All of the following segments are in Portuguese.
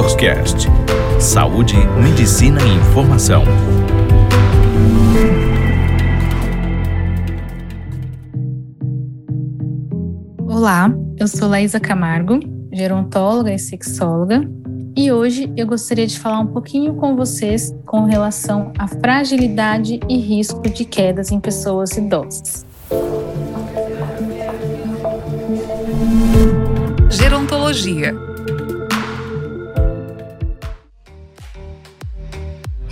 DoutorsCast. Saúde, medicina e informação. Olá, eu sou Laísa Camargo, gerontóloga e sexóloga, e hoje eu gostaria de falar um pouquinho com vocês com relação à fragilidade e risco de quedas em pessoas idosas. Gerontologia.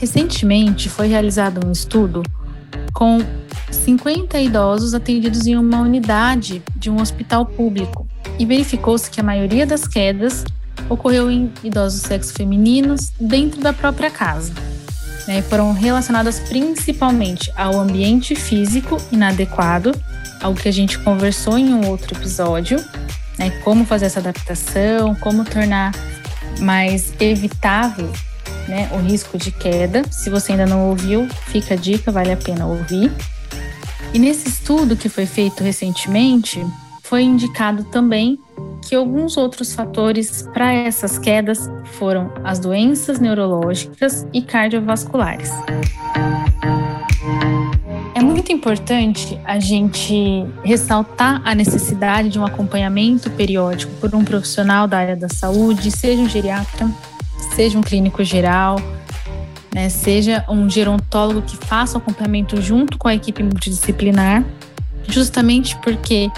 Recentemente foi realizado um estudo com 50 idosos atendidos em uma unidade de um hospital público e verificou-se que a maioria das quedas ocorreu em idosos do sexo feminino dentro da própria casa. Foram relacionadas principalmente ao ambiente físico inadequado, algo que a gente conversou em um outro episódio, como fazer essa adaptação, como tornar mais evitável o risco de queda. Se você ainda não ouviu, fica a dica, vale a pena ouvir. E nesse estudo que foi feito recentemente, foi indicado também que alguns outros fatores para essas quedas foram as doenças neurológicas e cardiovasculares. É muito importante a gente ressaltar a necessidade de um acompanhamento periódico por um profissional da área da saúde, seja um geriatra, seja um clínico geral, seja um gerontólogo que faça o acompanhamento junto com a equipe multidisciplinar, justamente porque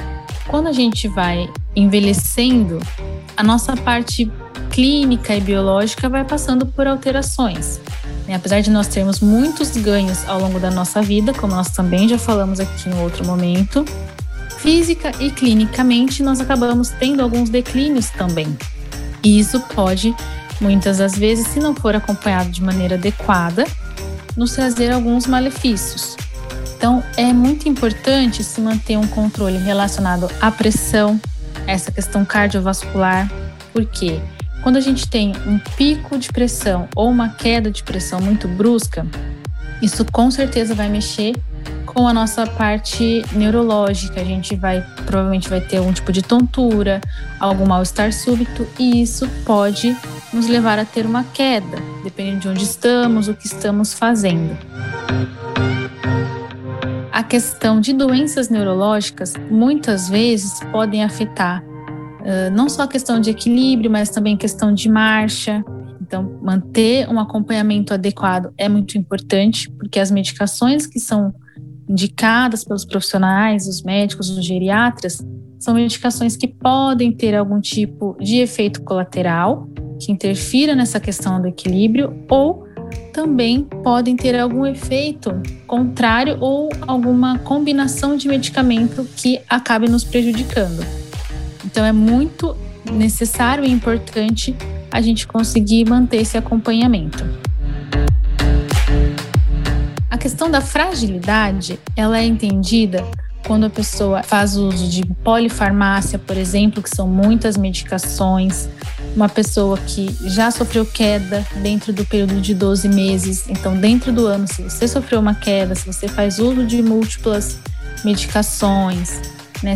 quando a gente vai envelhecendo, a nossa parte clínica e biológica vai passando por alterações. Apesar de nós termos muitos ganhos ao longo da nossa vida, como nós também já falamos aqui em outro momento, física e clinicamente nós acabamos tendo alguns declínios também. E isso pode, muitas das vezes, se não for acompanhado de maneira adequada, nos trazer alguns malefícios. Então, é muito importante se manter um controle relacionado à pressão, essa questão cardiovascular, porque quando a gente tem um pico de pressão ou uma queda de pressão muito brusca, isso com certeza vai mexer com a nossa parte neurológica. A gente provavelmente vai ter algum tipo de tontura, algum mal-estar súbito, e isso pode nos levar a ter uma queda, dependendo de onde estamos, o que estamos fazendo. A questão de doenças neurológicas muitas vezes podem afetar não só a questão de equilíbrio, mas também questão de marcha. Então, manter um acompanhamento adequado é muito importante, porque as medicações que são indicadas pelos profissionais, os médicos, os geriatras, são medicações que podem ter algum tipo de efeito colateral que interfira nessa questão do equilíbrio, ou também podem ter algum efeito contrário ou alguma combinação de medicamento que acabe nos prejudicando. Então é muito necessário e importante a gente conseguir manter esse acompanhamento. A questão da fragilidade, ela é entendida quando a pessoa faz uso de polifarmácia, por exemplo, que são muitas medicações, uma pessoa que já sofreu queda dentro do período de 12 meses, então dentro do ano, se você sofreu uma queda, se você faz uso de múltiplas medicações,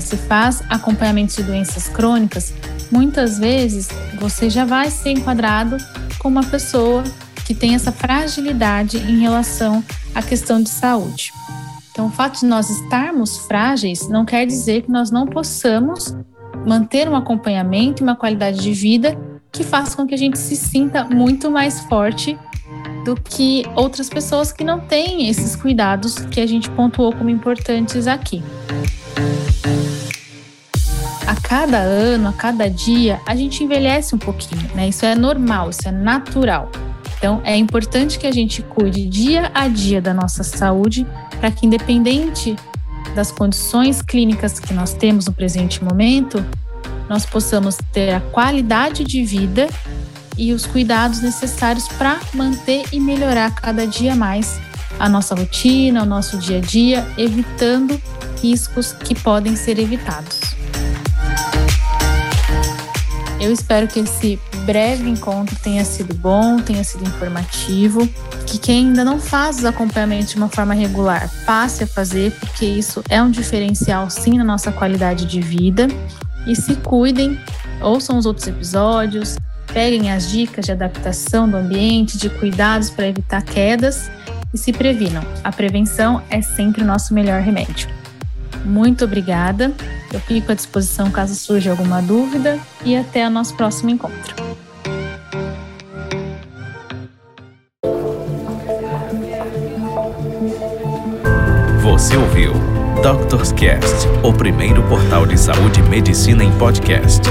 se faz acompanhamento de doenças crônicas, muitas vezes você já vai ser enquadrado como uma pessoa que tem essa fragilidade em relação à questão de saúde. Então, o fato de nós estarmos frágeis não quer dizer que nós não possamos manter um acompanhamento e uma qualidade de vida que faça com que a gente se sinta muito mais forte do que outras pessoas que não têm esses cuidados que a gente pontuou como importantes aqui. A cada ano, a cada dia, a gente envelhece um pouquinho, Isso é normal, isso é natural. Então, é importante que a gente cuide dia a dia da nossa saúde, para que, independente das condições clínicas que nós temos no presente momento, nós possamos ter a qualidade de vida e os cuidados necessários para manter e melhorar cada dia mais a nossa rotina, o nosso dia a dia, evitando riscos que podem ser evitados. Eu espero que esse breve encontro tenha sido bom, tenha sido informativo, que quem ainda não faz os acompanhamentos de uma forma regular passe a fazer, porque isso é um diferencial sim na nossa qualidade de vida. E se cuidem, ouçam os outros episódios, peguem as dicas de adaptação do ambiente, de cuidados para evitar quedas e se previnam. A prevenção é sempre o nosso melhor remédio. Muito obrigada, eu fico à disposição caso surja alguma dúvida e até o nosso próximo encontro. Você ouviu Doctorscast, o primeiro portal de saúde e medicina em podcast.